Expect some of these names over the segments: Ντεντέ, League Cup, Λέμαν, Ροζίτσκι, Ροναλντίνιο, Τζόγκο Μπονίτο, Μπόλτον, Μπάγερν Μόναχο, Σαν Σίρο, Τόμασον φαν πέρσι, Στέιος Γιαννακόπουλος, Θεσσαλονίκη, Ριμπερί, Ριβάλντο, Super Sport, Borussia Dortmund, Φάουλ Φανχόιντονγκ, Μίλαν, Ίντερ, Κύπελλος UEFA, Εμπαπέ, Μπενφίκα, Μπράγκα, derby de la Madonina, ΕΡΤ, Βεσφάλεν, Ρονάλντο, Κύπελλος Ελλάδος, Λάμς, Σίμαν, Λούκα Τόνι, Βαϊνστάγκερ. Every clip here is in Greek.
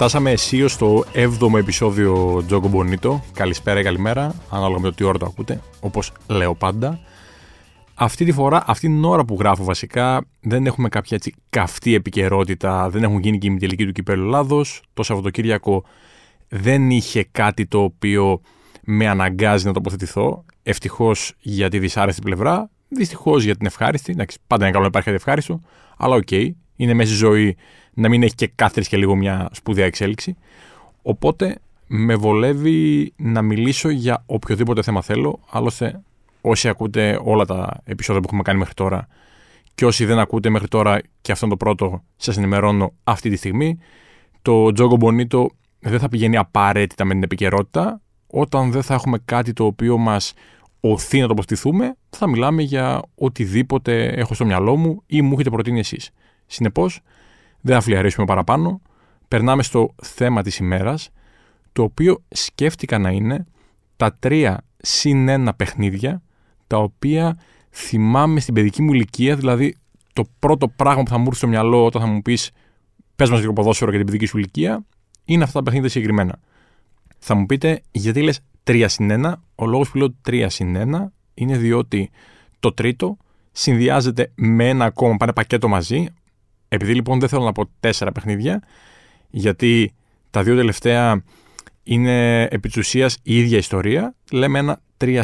Φτάσαμε αισίω στο 7ο επεισόδιο Τζόγκο Μπονίτο. Καλησπέρα ή καλημέρα, ανάλογα με το τι ώρα το ακούτε, όπως λέω πάντα. Αυτή τη φορά, αυτή την ώρα που γράφω βασικά, δεν έχουμε κάποια έτσι καυτή επικαιρότητα, δεν έχουν γίνει και η ημιτελική του Κυπέλλου Ελλάδος. Το Σαββατοκύριακο δεν είχε κάτι το οποίο με αναγκάζει να τοποθετηθώ. Ευτυχώς για τη δυσάρεστη πλευρά, δυστυχώς για την ευχάριστη. Πάντα είναι καλό να υπάρχει κάτι ευχάριστο, αλλά οκ. Είναι μέσα στη ζωή να μην έχει και κάθε και λίγο μια σπουδαία εξέλιξη. Οπότε με βολεύει να μιλήσω για οποιοδήποτε θέμα θέλω. Άλλωστε, όσοι ακούτε όλα τα επεισόδια που έχουμε κάνει μέχρι τώρα και όσοι δεν ακούτε μέχρι τώρα, και αυτό είναι το πρώτο, σας ενημερώνω αυτή τη στιγμή. Το Τζόγκο Μπονίτο δεν θα πηγαίνει απαραίτητα με την επικαιρότητα. Όταν δεν θα έχουμε κάτι το οποίο μας οθεί να τοποθετηθούμε, θα μιλάμε για οτιδήποτε έχω στο μυαλό μου ή μου έχετε προτείνει εσείς. Συνεπώς, δεν θα φλιαρίσουμε παραπάνω. Περνάμε στο θέμα της ημέρας, το οποίο σκέφτηκα να είναι τα 3+1 παιχνίδια, τα οποία θυμάμαι στην παιδική μου ηλικία, δηλαδή το πρώτο πράγμα που θα μου έρθει στο μυαλό όταν θα μου πεις «Πες μας λίγο ποδόσφαιρο για την παιδική σου ηλικία», είναι αυτά τα παιχνίδια συγκεκριμένα. Θα μου πείτε γιατί λες 3+1. Ο λόγος που λέω 3+1 είναι διότι το τρίτο συνδυάζεται με ένα ακόμα, πάνε πακέτο μαζί. Επειδή λοιπόν δεν θέλω να πω 4 παιχνίδια, γιατί τα δύο τελευταία είναι επί της ουσίας η ίδια ιστορία, λέμε ένα 3+1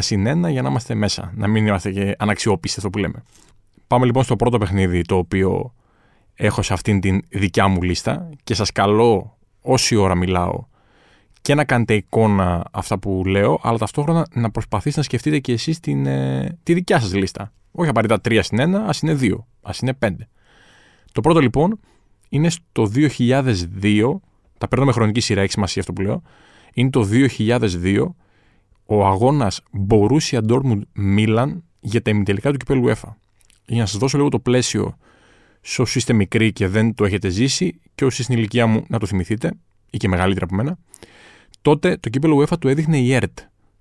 για να είμαστε μέσα, να μην είμαστε και αναξιόπιστοι αυτό που λέμε. Πάμε λοιπόν στο πρώτο παιχνίδι, το οποίο έχω σε αυτήν την δικιά μου λίστα, και σας καλώ όση ώρα μιλάω και να κάνετε εικόνα αυτά που λέω, αλλά ταυτόχρονα να προσπαθήσετε να σκεφτείτε και εσείς τη δικιά σας λίστα. Όχι απαραίτητα 3+1, ας είναι 2, ας είναι 5. Το πρώτο λοιπόν είναι στο 2002, τα παίρνω με χρονική σειρά, έχει σημασία αυτό που λέω, είναι το 2002 ο αγώνας Borussia Dortmund Μίλαν για τα ημιτελικά του Κυπέλλου UEFA. Για να σας δώσω λίγο το πλαίσιο, σε όσοι είστε μικροί και δεν το έχετε ζήσει και όσοι στην ηλικία μου να το θυμηθείτε, ή και μεγαλύτερα από μένα, τότε το Κύπελλο UEFA του έδειχνε η ΕΡΤ.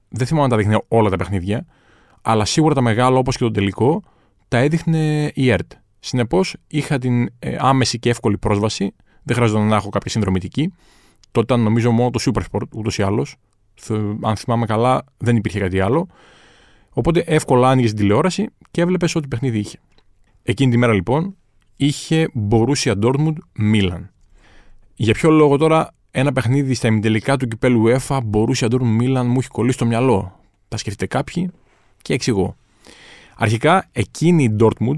Δεν θυμάμαι αν τα δείχνε όλα τα παιχνίδια, αλλά σίγουρα τα μεγάλα όπως και το τελικό τα έδειχνε η ΕΡΤ. Συνεπώς είχα την άμεση και εύκολη πρόσβαση, δεν χρειαζόταν να έχω κάποια συνδρομητική. Τότε ήταν νομίζω μόνο το Super Sport ούτως ή άλλως. Αν θυμάμαι καλά, δεν υπήρχε κάτι άλλο. Οπότε εύκολα άνοιγες την τηλεόραση και έβλεπες ό,τι παιχνίδι είχε. Εκείνη τη μέρα λοιπόν είχε Borussia Dortmund Μίλαν. Για ποιο λόγο τώρα ένα παιχνίδι στα ημιτελικά του Κυπέλλου UEFA Borussia Dortmund Μίλαν μου έχει κολλήσει στο μυαλό? Τα σκεφτείτε κάποιοι και εξηγώ. Αρχικά εκείνη η Dortmund,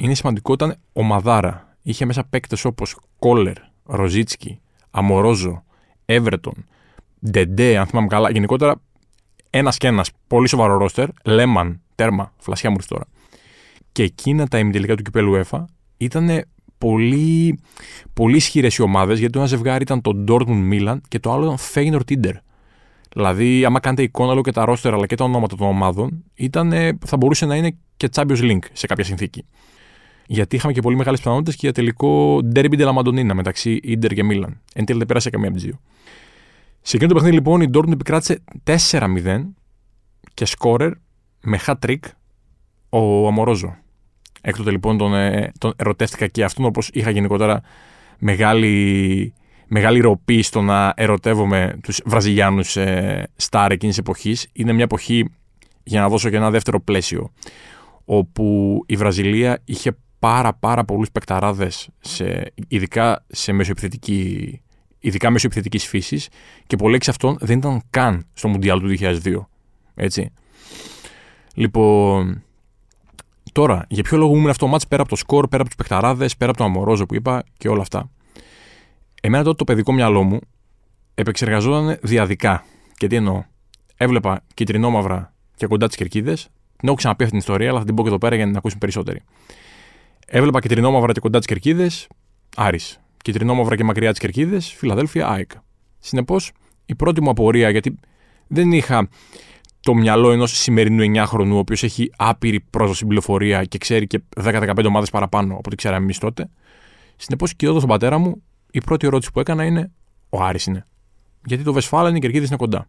είναι σημαντικό, ήταν ομαδάρα. Είχε μέσα παίκτες όπως Κόλερ, Ροζίτσκι, Αμορόζο, Έβρετον, Ντεντέ, αν θυμάμαι καλά. Γενικότερα ένας και ένας, πολύ σοβαρό ρόστερ. Λέμαν, τέρμα, φλασιά μου τώρα. Και εκείνα τα ημιτελικά του Κυπέλλου UEFA ήταν πολύ, πολύ ισχυρές οι ομάδες, γιατί το ένα ζευγάρι ήταν το Dortmund Milan και το άλλο ήταν Φέγενορντ Ίντερ. Δηλαδή, άμα κάνετε εικόνα λόγω και τα ρόστερ αλλά και τα ονόματα των ομάδων, θα μπορούσε να είναι και Champions League σε κάποια συνθήκη. Γιατί είχαμε και πολύ μεγάλες πιθανότητες και για τελικό derby de la Madonina μεταξύ Ίντερ και Μίλαν. Εν τέλει δεν πέρασε καμία από τις δύο. Σε εκείνο το παιχνίδι λοιπόν η Dortmund επικράτησε 4-0 και σκόρερ με hat-trick ο Αμορόζο. Έκτοτε λοιπόν τον ερωτεύτηκα και αυτόν, όπως είχα γενικότερα μεγάλη ροπή στο να ερωτεύομαι τους Βραζιλιάνους στάρ εκείνης της εποχής. Είναι μια εποχή, για να δώσω και ένα δεύτερο πλαίσιο, όπου η Βραζιλία είχε πάρα πολλούς παικταράδες, ειδικά σε μεσοεπιθετικής φύσης, και πολλοί εξ αυτών δεν ήταν καν στο Μουντιάλ του 2002. Έτσι. Λοιπόν, τώρα, για ποιο λόγο ήμουν αυτό το μάτς, πέρα από το σκορ, πέρα από τους παικταράδες, πέρα από τον Αμορόζο που είπα και όλα αυτά? Εμένα τότε το παιδικό μυαλό μου επεξεργαζόταν διαδικά. Και τι εννοώ? Έβλεπα κυτρινόμαυρα και κοντά τις κερκίδες. Ναι, έχω ξαναπεί αυτή την ιστορία, αλλά θα την πω και εδώ πέρα για να την ακούσουν περισσότεροι. Έβλεπα κυτρινόμαυρα και κοντά τις κερκίδες, Άρης. Κυτρινόμαυρα και μακριά τις κερκίδες, Φιλαδέλφια, ΑΕΚ. Συνεπώς, η πρώτη μου απορία, γιατί δεν είχα το μυαλό ενός σημερινού 9χρονου, ο οποίος έχει άπειρη πρόσβαση στην πληροφορία και ξέρει και 10-15 ομάδες παραπάνω από ό,τι ξέραμε εμείς τότε. Συνεπώς, κοιτώντας τον πατέρα μου, η πρώτη ερώτηση που έκανα είναι: ο Άρης είναι? Γιατί το Βεσφάλεν οι κερκίδες είναι κοντά.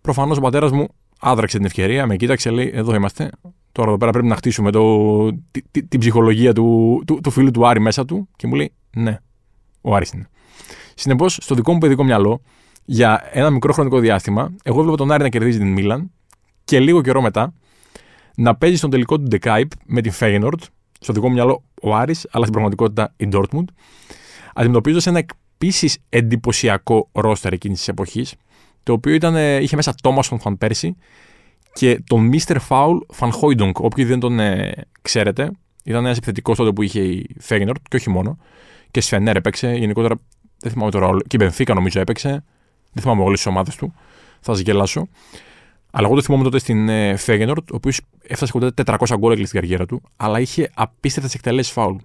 Προφανώς ο πατέρας μου άδραξε την ευκαιρία, με κοίταξε, λέει: εδώ είμαστε. Τώρα εδώ πέρα πρέπει να χτίσουμε την ψυχολογία του φίλου του Άρη μέσα του. Και μου λέει: ναι, ο Άρης είναι. Συνεπώς, στο δικό μου παιδικό μυαλό, για ένα μικρό χρονικό διάστημα, εγώ βλέπω τον Άρη να κερδίζει την Μίλαν και λίγο καιρό μετά να παίζει στον τελικό του Decaip με την Φέγενορντ. Στο δικό μου μυαλό ο Άρης, αλλά στην πραγματικότητα η Dortmund. Αντιμετωπίζοντας ένα επίσης εντυπωσιακό ρόστερ εκείνης της εποχής, το οποίο είχε μέσα Τόμασον φαν πέρσι και τον Μίστερ Φάουλ Φανχόιντονγκ. Όποιοι δεν τον ξέρετε, ήταν ένας επιθετικός τότε που είχε η Φέγενορντ και όχι μόνο. Και Σφενέρ έπαιξε, γενικότερα δεν θυμάμαι τώρα όλο. Και η Μπενφίκα νομίζω έπαιξε. Δεν θυμάμαι όλες τις ομάδες του. Θα σας γελάσω. Αλλά εγώ το θυμόμαι τότε στην Φέγενορντ, ο οποίος έφτασε κοντά 400 γκολ στην καριέρα του, αλλά είχε απίστευτες εκτελέσεις φάουλ.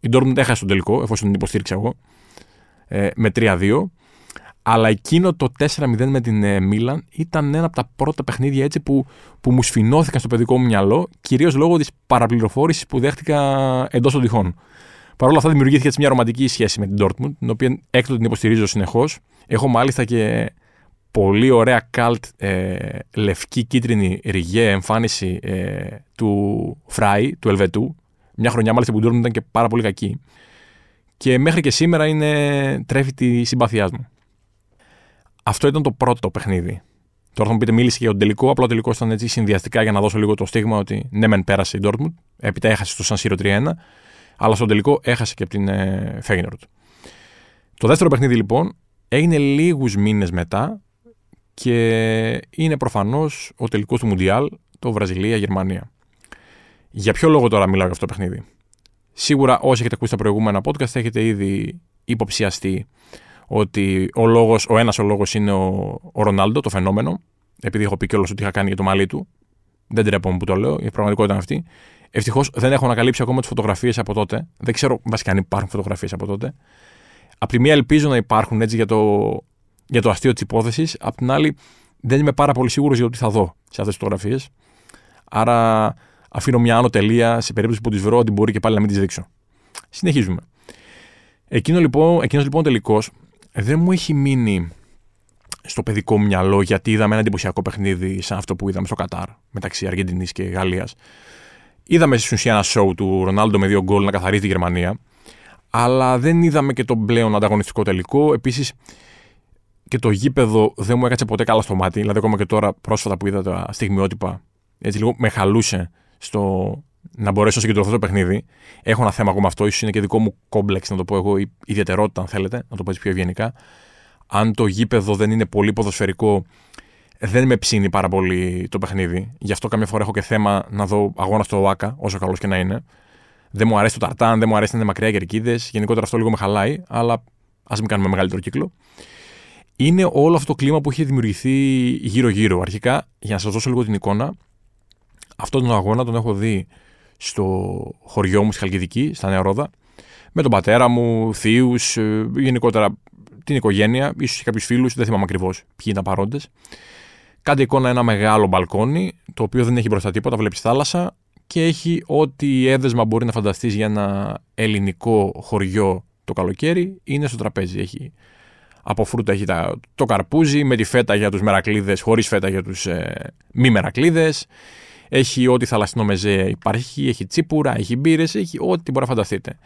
Η Dortmund έχασε τον τελικό, εφόσον την υποστήριξα εγώ, με 3-2. Αλλά εκείνο το 4-0 με την Μίλαν ήταν ένα από τα πρώτα παιχνίδια έτσι που μου σφινώθηκαν στο παιδικό μου μυαλό, κυρίως λόγω της παραπληροφόρησης που δέχτηκα εντός των τυχών. Παρ' όλα αυτά, δημιουργήθηκε έτσι μια ρομαντική σχέση με την Dortmund, την οποία έκτοτε την υποστηρίζω συνεχώς. Έχω μάλιστα και πολύ ωραία καλτ λευκή κίτρινη ριγέ εμφάνιση του Φράι, του Ελβετού. Μια χρονιά μάλιστα που η Dortmund ήταν και πάρα πολύ κακή. Και μέχρι και σήμερα τρέφει τη συμπαθιά μου. Αυτό ήταν το πρώτο παιχνίδι. Τώρα θα μου πείτε, μίλησε και για τον τελικό. Απλά ο τελικός ήταν έτσι συνδυαστικά για να δώσω λίγο το στίγμα ότι ναι, μεν πέρασε η Dortmund. Έπειτα έχασε στο Σαν Σίρο 3-1, αλλά στον τελικό έχασε και από την Φέγενορντ. Το δεύτερο παιχνίδι λοιπόν έγινε λίγους μήνες μετά. Και είναι προφανώς ο τελικός του Μουντιάλ, το Βραζιλία-Γερμανία. Για ποιο λόγο τώρα μιλάω για αυτό το παιχνίδι? Σίγουρα όσοι έχετε ακούσει τα προηγούμενα podcast έχετε ήδη υποψιαστεί ότι ο ένας λόγος είναι ο Ρονάλντο, το φαινόμενο. Επειδή έχω πει κιόλας ότι είχα κάνει για το μαλλί του. Δεν τρέπομαι που το λέω, η πραγματικότητα είναι αυτή. Ευτυχώς δεν έχω ανακαλύψει ακόμα τις φωτογραφίες από τότε. Δεν ξέρω βασικά αν υπάρχουν φωτογραφίες από τότε. Απ' τη μία ελπίζω να υπάρχουν έτσι για το αστείο της υπόθεσης. Απ' την άλλη, δεν είμαι πάρα πολύ σίγουρος για το τι θα δω σε αυτές τις φωτογραφίες. Άρα, αφήνω μια άνω τελεία σε περίπτωση που τις βρω, ότι μπορεί και πάλι να μην τις δείξω. Συνεχίζουμε. Εκείνος λοιπόν τελικός δεν μου έχει μείνει στο παιδικό μυαλό, γιατί είδαμε ένα εντυπωσιακό παιχνίδι σαν αυτό που είδαμε στο Κατάρ μεταξύ Αργεντινής και Γαλλίας. Είδαμε στη Σουσιάνα Σόου του Ρονάλντο με 2 γκολ να καθαρίζει τη Γερμανία, αλλά δεν είδαμε και τον πλέον ανταγωνιστικό τελικό. Επίσης, και το γήπεδο δεν μου έκατσε ποτέ καλά στο μάτι. Δηλαδή, ακόμα και τώρα πρόσφατα που είδα τα στιγμιότυπα, έτσι λίγο με χαλούσε στο να μπορέσω να συγκεντρωθώ στο παιχνίδι. Έχω ένα θέμα ακόμα αυτό, ίσως είναι και δικό μου κόμπλεξ, να το πω εγώ, η ιδιαιτερότητα, αν θέλετε, να το πω έτσι πιο ευγενικά. Αν το γήπεδο δεν είναι πολύ ποδοσφαιρικό, δεν με ψήνει πάρα πολύ το παιχνίδι. Γι' αυτό καμιά φορά έχω και θέμα να δω αγώνα στο ΟΑΚΑ, όσο καλό και να είναι. Δεν μου αρέσει το ταρτάν, δεν μου αρέσει να είναι μακριά κερκίδες. Γενικότερα αυτό λίγο με χαλάει, αλλά ας μην κάνουμε μεγαλύτερο κύκλο. Είναι όλο αυτό το κλίμα που είχε δημιουργηθεί γύρω-γύρω. Αρχικά, για να σας δώσω λίγο την εικόνα, αυτόν τον αγώνα τον έχω δει στο χωριό μου στη Χαλκιδική, στα Νεαρόδα, με τον πατέρα μου, θείους, γενικότερα την οικογένεια, ίσως και κάποιους φίλους, δεν θυμάμαι ακριβώς ποιοι ήταν παρόντες. Κάντε εικόνα ένα μεγάλο μπαλκόνι, το οποίο δεν έχει μπροστά τίποτα, βλέπεις θάλασσα και έχει ό,τι έδεσμα μπορεί να φανταστείς για ένα ελληνικό χωριό το καλοκαίρι, είναι στο τραπέζι. Από φρούτα έχει το καρπούζι, με τη φέτα για τους μερακλείδες, χωρίς φέτα για τους μη μερακλείδες. Έχει ό,τι θαλασσινό μεζέ υπάρχει, έχει τσίπουρα, έχει μπύρες, έχει ό,τι μπορεί να φανταστείτε.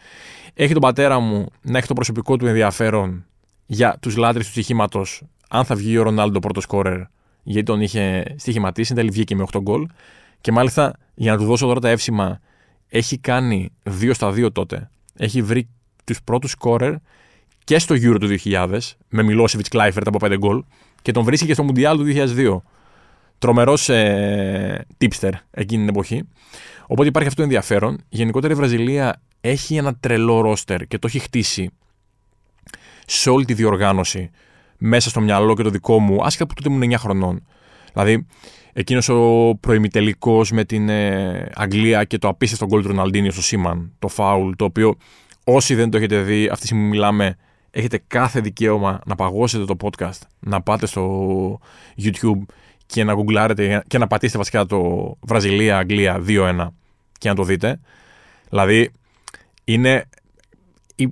Έχει τον πατέρα μου να έχει το προσωπικό του ενδιαφέρον για τους λάτρεις του στοιχήματος, αν θα βγει ο Ρονάλντο πρώτος σκόρερ, γιατί τον είχε στοιχηματίσει, εν τέλει βγήκε με 8 γκολ. Και μάλιστα, για να του δώσω τώρα τα εύσημα, έχει κάνει 2-2 τότε. Έχει βρει τους πρώτους σκόρερ και στο Euro του 2000, με Μιλόσεβιτς Κλάιφερτ από 5 γκολ, και τον βρίσκει και στο Μουντιάλ του 2002. Τρομερός tipster εκείνη την εποχή. Οπότε υπάρχει αυτό το ενδιαφέρον. Γενικότερα η Βραζιλία έχει ένα τρελό ρόστερ και το έχει χτίσει σε όλη τη διοργάνωση μέσα στο μυαλό και το δικό μου, άσχετα που τότε ήμουν 9 χρονών. Δηλαδή, εκείνος ο προημιτελικός με την Αγγλία και το απίστευτο γκολ του Ροναλντίνιο στο Σίμαν, το φάουλ, το οποίο όσοι δεν το έχετε δει, αυτή τη στιγμή μιλάμε. Έχετε κάθε δικαίωμα να παγώσετε το podcast, να πάτε στο YouTube και να γκουγκλάρετε και να πατήσετε βασικά το Βραζιλία-Αγγλία 2-1 και να το δείτε. Δηλαδή,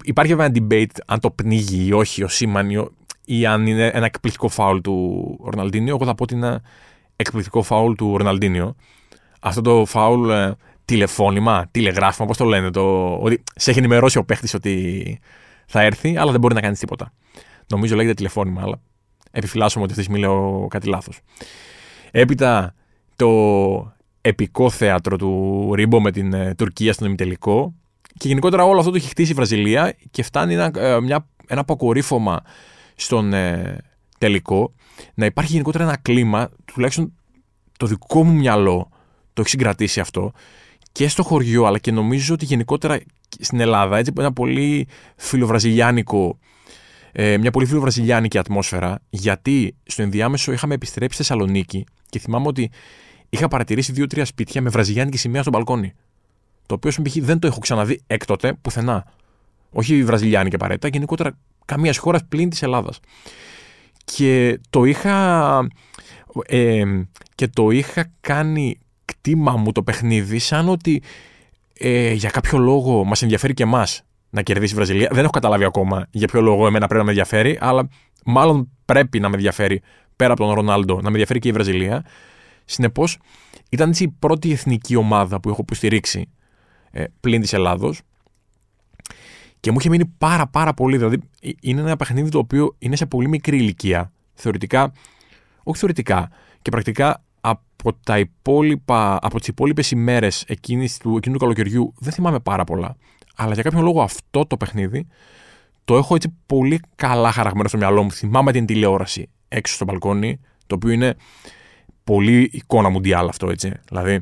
υπάρχει ένα debate αν το πνίγει ή όχι ο Σίμαν ή αν είναι ένα εκπληκτικό φάουλ του Ροναλντίνιο. Εγώ θα πω ότι είναι ένα εκπληκτικό φάουλ του Ροναλντίνιο. Αυτό το φάουλ τηλεφώνημα, τηλεγράφημα, πώς το λένε, ότι σε έχει ενημερώσει ο παίχτης ότι θα έρθει, αλλά δεν μπορεί να κάνει τίποτα. Νομίζω λέγεται τηλεφώνημα, αλλά επιφυλάσσομαι ότι αυτή τη στιγμή λέω κάτι λάθος. Έπειτα το επικό θέατρο του Ρίμπο με την Τουρκία στον ημιτελικό. Και γενικότερα όλο αυτό το έχει χτίσει η Βραζιλία και φτάνει ένα αποκορύφωμα στον τελικό. Να υπάρχει γενικότερα ένα κλίμα, τουλάχιστον το δικό μου μυαλό το έχει συγκρατήσει αυτό και στο χωριό, αλλά και νομίζω ότι γενικότερα στην Ελλάδα, έτσι, ένα πολύ φιλοβραζιλιάνικο. Μια πολύ φιλοβραζιλιάνικη ατμόσφαιρα, γιατί στο ενδιάμεσο είχαμε επιστρέψει στη Θεσσαλονίκη και θυμάμαι ότι είχα παρατηρήσει 2-3 σπίτια με βραζιλιάνικη σημαία στο μπαλκόνι. Το οποίο στην π.χ. δεν το έχω ξαναδεί έκτοτε πουθενά. Όχι η βραζιλιάνικη απαραίτητα, γενικότερα καμία χώρα πλην της Ελλάδας. Και το είχα, κάνει κτήμα μου το παιχνίδι, σαν ότι για κάποιο λόγο μας ενδιαφέρει και εμάς να κερδίσει η Βραζιλία. Δεν έχω καταλάβει ακόμα για ποιο λόγο εμένα πρέπει να με ενδιαφέρει, αλλά μάλλον πρέπει να με ενδιαφέρει πέρα από τον Ρονάλντο, να με ενδιαφέρει και η Βραζιλία. Συνεπώς, ήταν έτσι η πρώτη εθνική ομάδα που έχω υποστηρίξει πλην της Ελλάδος και μου είχε μείνει πάρα πολύ. Δηλαδή, είναι ένα παιχνίδι το οποίο είναι σε πολύ μικρή ηλικία. Θεωρητικά, όχι θεωρητικά, και πρακτικά από τις υπόλοιπες ημέρες εκείνου του καλοκαιριού δεν θυμάμαι πάρα πολλά. Αλλά για κάποιον λόγο αυτό το παιχνίδι το έχω έτσι πολύ καλά χαραγμένο στο μυαλό μου. Θυμάμαι την τηλεόραση έξω στο μπαλκόνι, το οποίο είναι πολύ εικόνα Μουντιάλ αυτό, έτσι. Δηλαδή,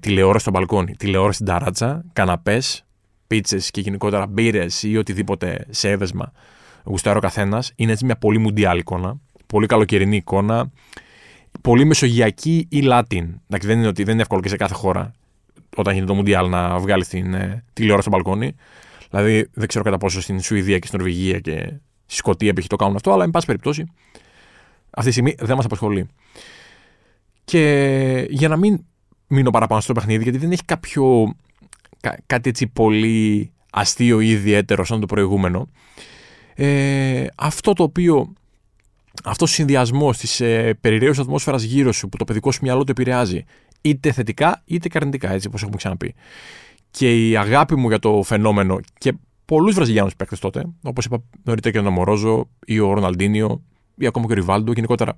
τηλεόραση στο μπαλκόνι, τηλεόραση στην ταράτσα, καναπές, πίτσες και γενικότερα μπύρες ή οτιδήποτε σε έδεσμα γουστάρει ο καθένας. Είναι έτσι μια πολύ Μουντιάλ εικόνα, πολύ καλοκαιρινή εικόνα, πολύ μεσογειακή ή Λάτιν. Δηλαδή, δεν είναι εύκολο και σε κάθε χώρα, όταν γίνεται το Μουντιάλ, να βγάλει την τηλεόραση στο μπαλκόνι. Δηλαδή, δεν ξέρω κατά πόσο στην Σουηδία και στην Νορβηγία και στη Σκωτία π.χ. το κάνουν αυτό, αλλά εν πάση περιπτώσει αυτή τη στιγμή δεν μας απασχολεί. Και για να μην μείνω παραπάνω στο παιχνίδι, γιατί δεν έχει κάτι έτσι πολύ αστείο ή ιδιαίτερο σαν το προηγούμενο, αυτό το οποίο, αυτός ο συνδυασμός της περιραίους ατμόσφαιρας γύρω σου που το παιδικό σου μυαλό το επηρεάζει, είτε θετικά είτε αρνητικά, έτσι όπως έχουμε ξαναπεί. Και η αγάπη μου για το φαινόμενο και πολλούς Βραζιλιάνους παίκτες τότε, όπως είπα νωρίτερα και τον Αμορόζο ή ο Ροναλντίνιο ή ακόμα και ο Ριβάλντο, γενικότερα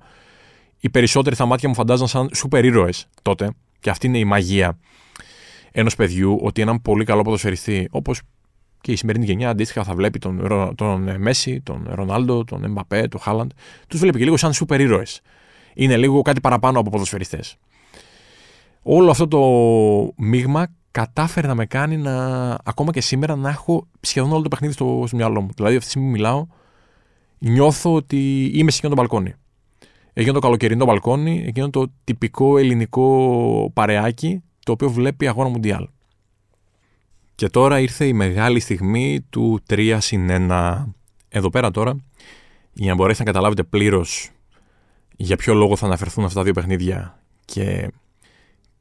οι περισσότεροι στα μάτια μου φαντάζαν σαν σούπερ ήρωες τότε. Και αυτή είναι η μαγεία ενός παιδιού, ότι έναν πολύ καλό ποδοσφαιριστή, όπως και η σημερινή γενιά αντίστοιχα θα βλέπει τον Μέση, τον Ρονάλντο, τον Εμπαπέ, τον Χάλαντ, τους βλέπει και λίγο σαν σούπερ ήρωες. Είναι λίγο κάτι παραπάνω από ποδοσφαιριστές. Όλο αυτό το μείγμα κατάφερε να με κάνει ακόμα και σήμερα να έχω σχεδόν όλο το παιχνίδι στο μυαλό μου. Δηλαδή, αυτή τη στιγμή μιλάω, νιώθω ότι είμαι σε εκείνο το μπαλκόνι. Εκείνο το καλοκαιρινό μπαλκόνι, εκείνο το τυπικό ελληνικό παρεάκι, το οποίο βλέπει αγώνα Μουντιάλ. Και τώρα ήρθε η μεγάλη στιγμή του 3-1. Εδώ πέρα τώρα, για να μπορέσετε να καταλάβετε πλήρως για ποιο λόγο θα αναφερθούν αυτά τα δύο παιχνίδια και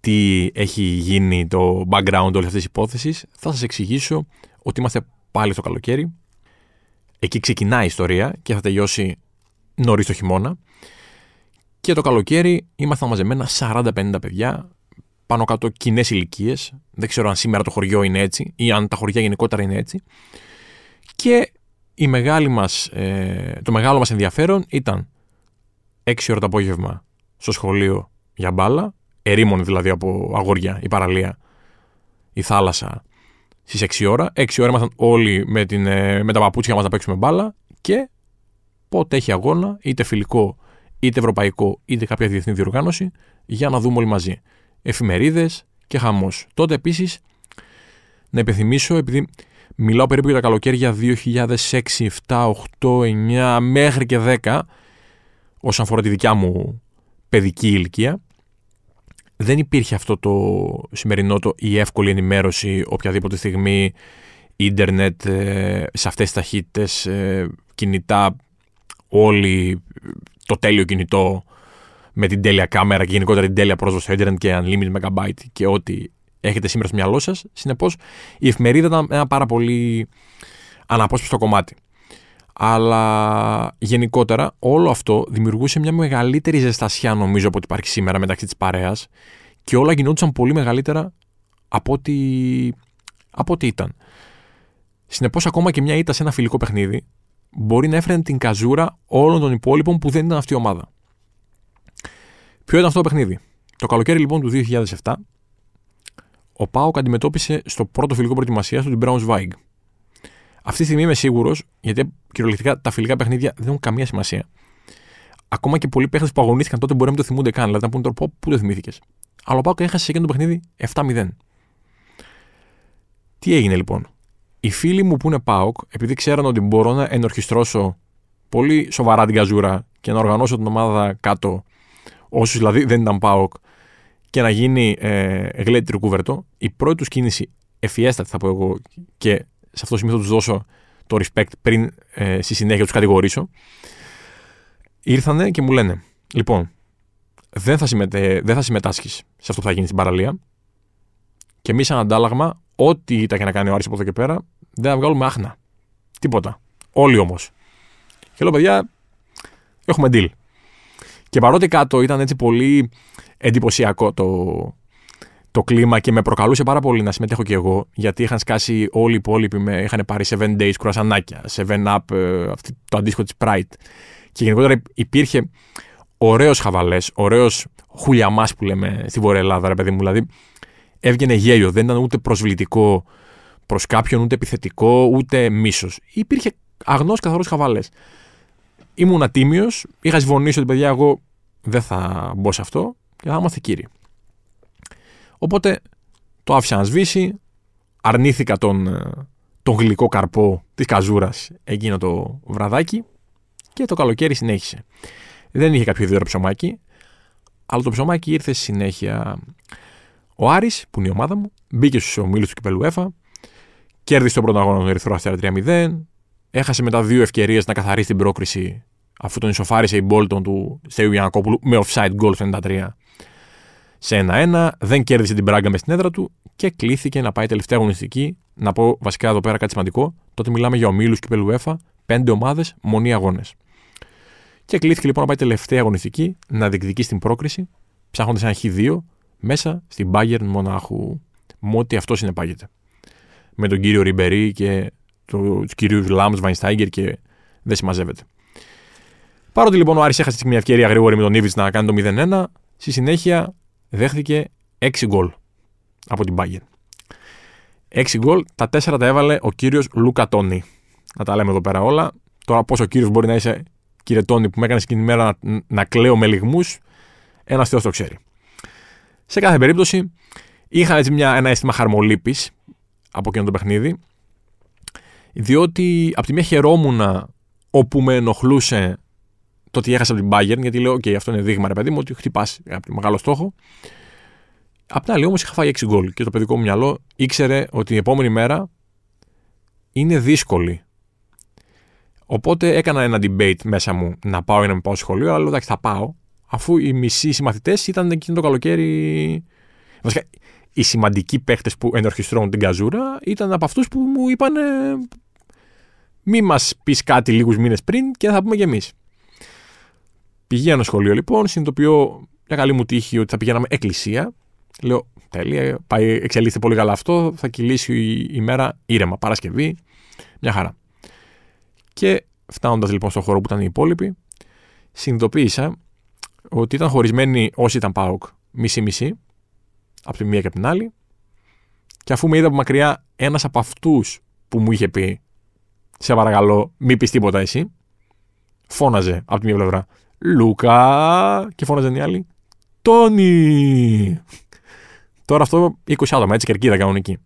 τι έχει γίνει το background όλης αυτής της υπόθεσης, θα σας εξηγήσω ότι είμαστε πάλι στο καλοκαίρι. Εκεί ξεκινάει η ιστορία και θα τελειώσει νωρίς το χειμώνα. Και το καλοκαίρι ήμασταν μαζεμένα 40-50 παιδιά, πάνω κάτω κοινές ηλικίες. Δεν ξέρω αν σήμερα το χωριό είναι έτσι ή αν τα χωριά γενικότερα είναι έτσι. Και το μεγάλο μας ενδιαφέρον ήταν 6 ώρα το απόγευμα στο σχολείο για μπάλα. Ερήμων δηλαδή από αγόρια, η παραλία, η θάλασσα, στις 6 ώρα. 6 ώρα ήμασταν όλοι με τα παπούτσια μας να παίξουμε μπάλα και πότε έχει αγώνα, είτε φιλικό, είτε ευρωπαϊκό, είτε κάποια διεθνή διοργάνωση, για να δούμε όλοι μαζί. Εφημερίδες και χαμός. Τότε επίσης, να υπενθυμίσω, επειδή μιλάω περίπου για τα καλοκαίρια 2006, 7, 8, 9 μέχρι και 10, όσον αφορά τη δικιά μου παιδική ηλικία, δεν υπήρχε αυτό το σημερινό, η εύκολη ενημέρωση οποιαδήποτε στιγμή, ίντερνετ, σε αυτές τις ταχύτητες, κινητά, όλοι το τέλειο κινητό με την τέλεια κάμερα και γενικότερα την τέλεια πρόσβαση στο ίντερνετ και unlimited megabyte και ό,τι έχετε σήμερα στο μυαλό σας. Συνεπώς, η εφημερίδα ήταν ένα πάρα πολύ αναπόσπαστο κομμάτι. Αλλά γενικότερα όλο αυτό δημιουργούσε μια μεγαλύτερη ζεστασιά, νομίζω, από ό,τι υπάρχει σήμερα μεταξύ της παρέας και όλα γινόντουσαν πολύ μεγαλύτερα από ό,τι ήταν. Συνεπώς, ακόμα και μια ήττα σε ένα φιλικό παιχνίδι μπορεί να έφερε την καζούρα όλων των υπόλοιπων που δεν ήταν αυτή η ομάδα. Ποιο ήταν αυτό το παιχνίδι? Το καλοκαίρι λοιπόν του 2007, ο Πάοκ αντιμετώπισε στο πρώτο φιλικό προετοιμασίας του την Braunschweig. Αυτή τη στιγμή είμαι σίγουρος, γιατί κυριολεκτικά τα φιλικά παιχνίδια δεν έχουν καμία σημασία. Ακόμα και πολλοί παίχτες που αγωνίστηκαν τότε μπορεί να μην το θυμούνται καν, δηλαδή να πούνε τώρα πού το θυμήθηκες. Αλλά ο Πάοκ έχασε σε εκείνο το παιχνίδι 7-0. Τι έγινε λοιπόν? Οι φίλοι μου που είναι ΠΑΟΚ, επειδή ξέραν ότι μπορώ να ενορχιστρώσω πολύ σοβαρά την καζούρα και να οργανώσω την ομάδα κάτω, όσους δηλαδή δεν ήταν ΠΑΟΚ, και να γίνει γλέτη τρικούβερτο, η πρώτη τους κίνηση, ευφιέστατη θα πω εγώ, και σε αυτό το σημείο θα τους δώσω το respect πριν στη συνέχεια τους κατηγορήσω, ήρθανε και μου λένε: λοιπόν, δεν θα συμμετάσχεις σε αυτό που θα γίνει στην παραλία, και εμείς σαν αντάλλαγμα, ό,τι ήταν και να κάνει ο Άρης από εδώ και πέρα, δεν θα βγάλουμε άχνα. Τίποτα. Όλοι όμως. Και λέω: παιδιά, έχουμε deal. Και παρότι κάτω ήταν έτσι πολύ εντυπωσιακό το κλίμα και με προκαλούσε πάρα πολύ να συμμετέχω και εγώ, γιατί είχαν σκάσει όλοι οι υπόλοιποι, είχαν πάρει 7 days κουρασανάκια, 7 up, το αντίστοιχο της Pride. Και γενικότερα υπήρχε ωραίος χαβαλές, ωραίος χουλιαμάς που λέμε στη Βόρεια Ελλάδα, ρε παιδί μου, δηλαδή. Έβγαινε γέλιο, δεν ήταν ούτε προσβλητικό προς κάποιον, ούτε επιθετικό, ούτε μίσος. Υπήρχε αγνός καθαρός χαβαλές. Ήμουν τίμιος, είχα συμφωνήσει ότι παιδιά, εγώ δεν θα μπω σε αυτό και θα είμαστε κύριοι. Οπότε το άφησα να σβήσει, αρνήθηκα τον γλυκό καρπό της καζούρας εκείνο το βραδάκι και το καλοκαίρι συνέχισε. Δεν είχε κάποιο ιδιαίτερο ψωμάκι, αλλά το ψωμάκι ήρθε στη συνέχεια. Ο Άρης, που είναι η ομάδα μου, μπήκε στους ομίλους του Κυπέλλου UEFA, κέρδισε τον πρώτο αγώνα τον Ερυθρό Αστέρα 3-0, έχασε μετά 2 ευκαιρίες να καθαρίσει την πρόκριση αφού τον ισοφάρισε η Μπόλτον του Στέιου Γιαννακόπουλου με offside goal στο 93 σε 1-1, δεν κέρδισε την Μπράγκα με στην έδρα του και κλήθηκε να πάει τελευταία αγωνιστική. Να πω βασικά εδώ πέρα κάτι σημαντικό: τότε μιλάμε για ομίλους Κυπέλλου UEFA, 5 ομάδες, μονή αγώνες. Και κλήθηκε λοιπόν να πάει τελευταία αγωνιστική, να διεκδικήσει την πρόκριση, ψάχνοντας ένα Χ2. Μέσα στην Μπάγερν Μονάχου, με ό,τι αυτό συνεπάγεται. Με τον κύριο Ριμπερί και τους κυρίους Λάμς, Βαϊνστάγκερ και δεν συμμαζεύεται. Παρότι λοιπόν ο Άρης έχασε μια ευκαιρία γρήγορη με τον Ήβιτς να κάνει το 0-1, στη συνέχεια δέχθηκε 6 γκολ από την Μπάγερν. 6 γκολ, τα 4 τα έβαλε ο κύριος Λούκα Τόνι. Να τα λέμε εδώ πέρα όλα. Τώρα πόσο κύριος μπορεί να είσαι, κύριε Τόνι, που με έκανε εκείνη τη μέρα να κλαίω με λυγμούς, ένας Θεός το ξέρει. Σε κάθε περίπτωση, είχα έτσι ένα αίσθημα χαρμολύπης από εκείνο το παιχνίδι, διότι από τη μία χαιρόμουνα όπου με ενοχλούσε το ότι έχασα από την Bayern, γιατί λέω: OK, αυτό είναι δείγμα, ρε παιδί μου, ότι χτυπάς από μεγάλο στόχο. Απ' την άλλη, όμως, είχα φάει 6 γκολ και το παιδικό μου μυαλό ήξερε ότι η επόμενη μέρα είναι δύσκολη. Οπότε έκανα ένα debate μέσα μου να πάω ή να μην πάω σχολείο, αλλά λέω: εντάξει, θα πάω. Αφού οι μισοί συμμαθητές ήταν εκείνο το καλοκαίρι. Βασικά, οι σημαντικοί παίχτες που ενορχιστρώνουν την καζούρα ήταν από αυτούς που μου είπαν: μη μας πεις κάτι λίγους μήνες πριν και θα πούμε κι εμείς. Πηγαίνω σχολείο λοιπόν, συνειδητοποιώ μια καλή μου τύχη ότι θα πηγαίναμε εκκλησία. Λέω: τέλεια, εξελίσσεται πολύ καλά αυτό. Θα κυλήσει η μέρα ήρεμα. Παρασκευή, μια χαρά. Και φτάνοντας λοιπόν στον χώρο που ήταν οι υπόλοιποι, συνειδητοποίησα ότι ήταν χωρισμένοι όσοι ήταν ΠΑΟΚ μισή-μισή, από τη μία και από την άλλη, και αφού με είδα από μακριά ένας από αυτούς που μου είχε πει: σε παρακαλώ, μη πεις τίποτα εσύ, φώναζε από τη μία πλευρά «Λούκα» και φώναζε η άλλη «Τόνι». Τώρα αυτό 20 άτομα, έτσι, κερκίδα κανονική.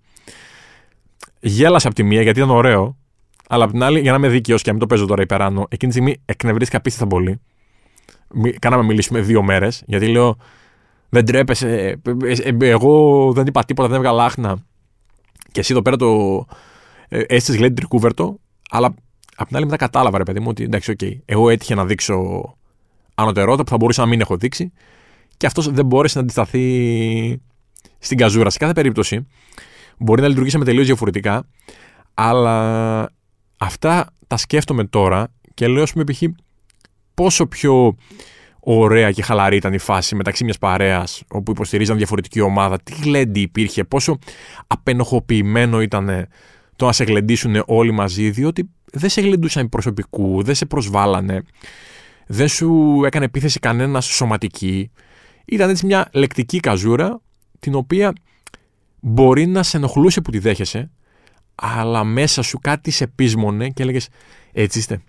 Γέλασα από τη μία γιατί ήταν ωραίο, αλλά από την άλλη, για να είμαι δίκαιος και να μην το παίζω τώρα υπεράνω, εκείνη τη στιγμή εκνευρίστηκα απίστευτα πολύ. Κάναμε μιλήσουμε 2 μέρες, γιατί λέω: δεν τρέπεσαι, εγώ δεν είπα τίποτα, δεν έβγαλα άχνα. Και εσύ εδώ πέρα το έστειλε γλέντι τρικούβερτο, αλλά απ' την άλλη μετά κατάλαβα, ρε παιδί μου, ότι εντάξει, OK, εγώ έτυχε να δείξω ανωτερότητα που θα μπορούσα να μην έχω δείξει, και αυτός δεν μπόρεσε να αντισταθεί στην καζούρα. Σε κάθε περίπτωση, μπορεί να λειτουργήσαμε τελείως διαφορετικά, αλλά αυτά τα σκέφτομαι τώρα και λέω, ας πούμε, π.χ. πόσο πιο ωραία και χαλαρή ήταν η φάση μεταξύ μιας παρέας όπου υποστηρίζαν διαφορετική ομάδα, τι γλέντι υπήρχε, πόσο απενοχοποιημένο ήταν το να σε γλεντήσουν όλοι μαζί, διότι δεν σε γλεντούσαν προσωπικού, δεν σε προσβάλλανε, δεν σου έκανε επίθεση κανένας σωματική. Ήταν έτσι μια λεκτική καζούρα, την οποία μπορεί να σε ενοχλούσε που τη δέχεσαι, αλλά μέσα σου κάτι σε πείσμωνε και έλεγες έτσι είστε,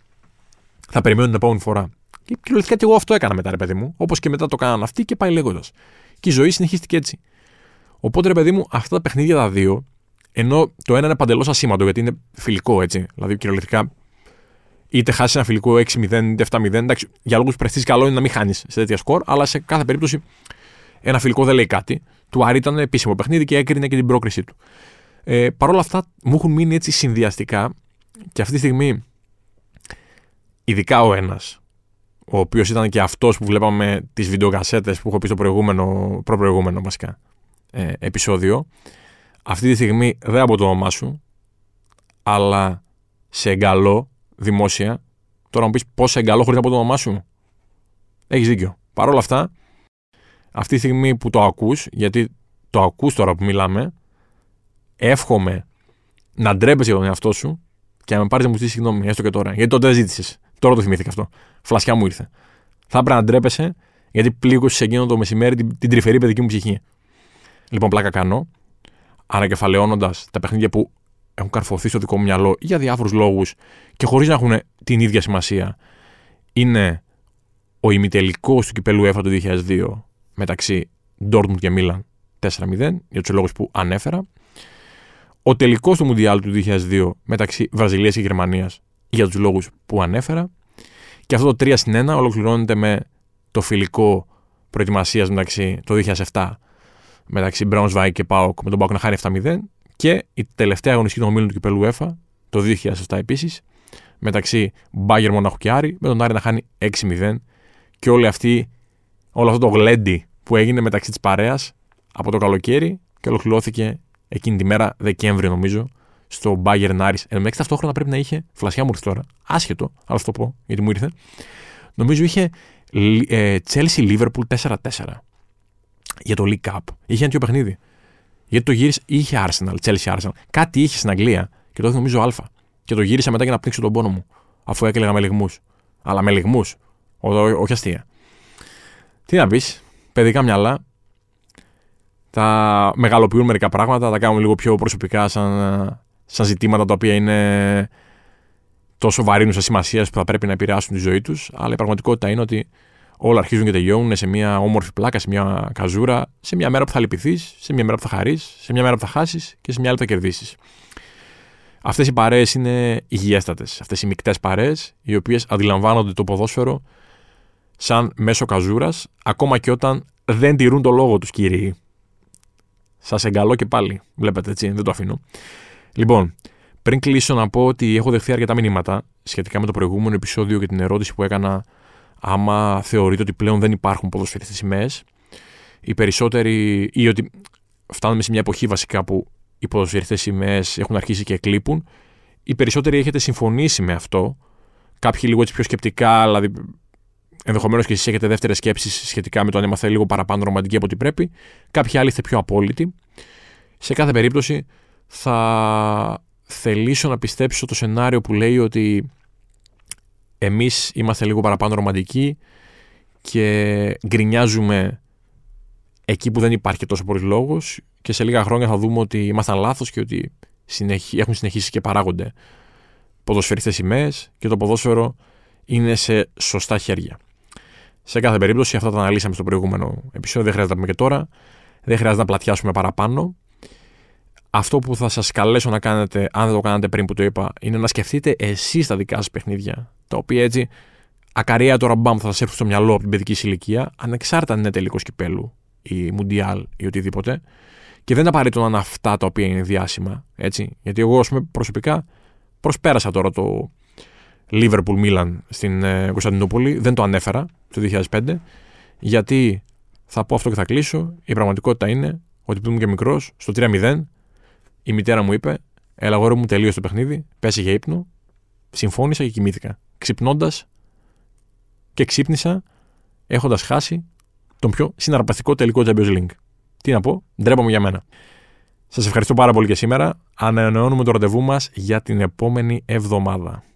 θα περιμένω την επόμενη φορά. Και κυριολεκτικά και εγώ αυτό έκανα μετά, ρε παιδί μου, όπως και μετά το κάναν αυτοί και πάει λέγοντας. Και η ζωή συνεχίστηκε έτσι. Οπότε, ρε παιδί μου, αυτά τα παιχνίδια τα δύο, ενώ το ένα είναι παντελώς ασήμαντο γιατί είναι φιλικό, έτσι. Δηλαδή, κυριολεκτικά, είτε χάσει ένα φιλικό 6-0 είτε 7-0, εντάξει, για λόγους πρεστής καλό είναι να μην χάνεις σε τέτοια σκορ, αλλά σε κάθε περίπτωση ένα φιλικό δεν λέει κάτι. Του Άρη ήταν επίσημο παιχνίδι και έκρινε και την πρόκρισή του. Παρ' όλα αυτά, μου έχουν μείνει έτσι συνδυαστικά και αυτή τη στιγμή, ειδικά ο ένας, ο οποίος ήταν και αυτός που βλέπαμε τις βιντεοκασέτες που έχω πει στο προηγούμενο βασικά επεισόδιο, αυτή τη στιγμή δεν από το όνομά σου, αλλά σε εγκαλώ δημόσια. Τώρα μου πεις πώς σε εγκαλώ χωρίς από το όνομά σου. Έχεις δίκιο. Παρ' όλα αυτά, αυτή τη στιγμή που το ακούς, γιατί το ακούς τώρα που μιλάμε, εύχομαι να ντρέπεσαι για τον εαυτό σου και να με πάρεις να μου ζητήσεις συγγνώμη, έστω και τώρα. Γιατί τότε δεν ζήτησες. Τώρα το θυμήθηκα αυτό. Φλασιά μου ήρθε. Θα έπρεπε να ντρέπεσαι, γιατί πλήγωσες εκείνο το μεσημέρι την τρυφερή παιδική μου ψυχή. Λοιπόν, πλάκα κάνω, ανακεφαλαιώνοντας τα παιχνίδια που έχουν καρφωθεί στο δικό μου μυαλό για διάφορους λόγους και χωρίς να έχουν την ίδια σημασία. Είναι ο ημιτελικός του κυπέλλου UEFA το 2002 μεταξύ Dortmund και Μίλαν 4-0, για τους λόγους που ανέφερα. Ο τελικός του Μουντιάλ του 2002 μεταξύ Βραζιλίας και Γερμανίας, για τους λόγους που ανέφερα. Και αυτό το 3-1 ολοκληρώνεται με το φιλικό προετοιμασίας το 2007 μεταξύ Braunschweig και Πάοκ, με τον Πάοκ να χάνει 7-0. Και η τελευταία αγωνιστική των ομίλων του κυπέλλου UEFA το 2007 επίσης, μεταξύ Μπάγερν Μονάχου και Άρη, με τον Άρη να χάνει 6-0. Και όλο αυτό το γλέντι που έγινε μεταξύ της παρέας από το καλοκαίρι και ολοκληρώθηκε εκείνη τη μέρα, Δεκέμβριο νομίζω, στο Μπάγερν Άρης. Εν μεταξύ ταυτόχρονα πρέπει να είχε, φλασιά μου ήρθε τώρα, άσχετο, αλλά θα το πω γιατί μου ήρθε, νομίζω είχε Chelsea Liverpool 4-4 για το League Cup. Είχε ένα τέτοιο παιχνίδι. Γιατί το γύρισα, είχε Arsenal, Chelsea Arsenal. Κάτι είχε στην Αγγλία και το είχε νομίζω Α. Και το γύρισα μετά για να πνίξω τον πόνο μου, αφού έκλαιγα με λιγμούς. Αλλά με λιγμούς, όχι αστεία. Τι να πεις, παιδικά μυαλά. Τα μεγαλοποιούν μερικά πράγματα, τα κάνουμε λίγο πιο προσωπικά, σαν ζητήματα τα οποία είναι τόσο βαρύνουσας σημασίας που θα πρέπει να επηρεάσουν τη ζωή τους. Αλλά η πραγματικότητα είναι ότι όλα αρχίζουν και τελειώνουν σε μια όμορφη πλάκα, σε μια καζούρα, σε μια μέρα που θα λυπηθείς, σε μια μέρα που θα χαρείς, σε μια μέρα που θα χάσεις και σε μια άλλη που θα κερδίσεις. Αυτές οι παρέες είναι υγιέστατες. Αυτές οι μικτές παρέες, οι οποίες αντιλαμβάνονται το ποδόσφαιρο σαν μέσο καζούρας, ακόμα και όταν δεν τηρούν το λόγο τους, κύριοι. Σας εγκαλώ και πάλι. Βλέπετε έτσι, δεν το αφήνω. Λοιπόν, πριν κλείσω να πω ότι έχω δεχθεί αρκετά μηνύματα σχετικά με το προηγούμενο επεισόδιο και την ερώτηση που έκανα άμα θεωρείτε ότι πλέον δεν υπάρχουν ποδοσφαιριστές σημαίες. Οι περισσότεροι, ή ότι φτάνουμε σε μια εποχή βασικά που οι ποδοσφαιριστές σημαίες έχουν αρχίσει και εκλείπουν. Οι περισσότεροι έχετε συμφωνήσει με αυτό. Κάποιοι λίγο έτσι πιο σκεπτικά, δηλαδή ενδεχομένως και εσείς έχετε δεύτερες σκέψεις σχετικά με το αν είμαστε λίγο παραπάνω ρομαντικοί από ό,τι πρέπει. Κάποιοι άλλοι είστε πιο απόλυτοι. Σε κάθε περίπτωση θα θελήσω να πιστέψω το σενάριο που λέει ότι εμείς είμαστε λίγο παραπάνω ρομαντικοί και γκρινιάζουμε εκεί που δεν υπάρχει τόσο πολύ λόγος και σε λίγα χρόνια θα δούμε ότι ήμασταν λάθος και ότι έχουν συνεχίσει και παράγονται ποδοσφαιριστές σημαίες και το ποδόσφαιρο είναι σε σωστά χέρια. Σε κάθε περίπτωση, αυτά τα αναλύσαμε στο προηγούμενο επεισόδιο, δεν χρειάζεται να πούμε και τώρα, δεν χρειάζεται να πλατιάσουμε παραπάνω. Αυτό που θα σας καλέσω να κάνετε, αν δεν το κάνατε πριν που το είπα, είναι να σκεφτείτε εσείς τα δικά σας παιχνίδια, τα οποία έτσι ακαρία τώρα μπαμ θα σας έρθουν στο μυαλό από την παιδική ηλικία, ανεξάρτητα αν είναι τελικός κυπέλλου ή μουντιάλ ή οτιδήποτε, και δεν απαραίτητο να είναι αυτά τα οποία είναι διάσημα, έτσι. Γιατί εγώ, ας πούμε, προσωπικά προσπέρασα τώρα το Λίβερπουλ Μίλαν στην Κωνσταντινούπολη, δεν το ανέφερα το 2005, γιατί θα πω αυτό και θα κλείσω. Η πραγματικότητα είναι ότι που ήμουν και μικρός, στο 3-0, η μητέρα μου είπε: έλα, αγόρι μου, τελείωσε το παιχνίδι, πέσει για ύπνο. Συμφώνησα και κοιμήθηκα. Ξυπνώντας και ξύπνησα, έχοντας χάσει τον πιο συναρπαστικό τελικό Champions League. Τι να πω, ντρέπομαι για μένα. Σας ευχαριστώ πάρα πολύ και σήμερα. Ανανεώνουμε το ραντεβού μας για την επόμενη εβδομάδα.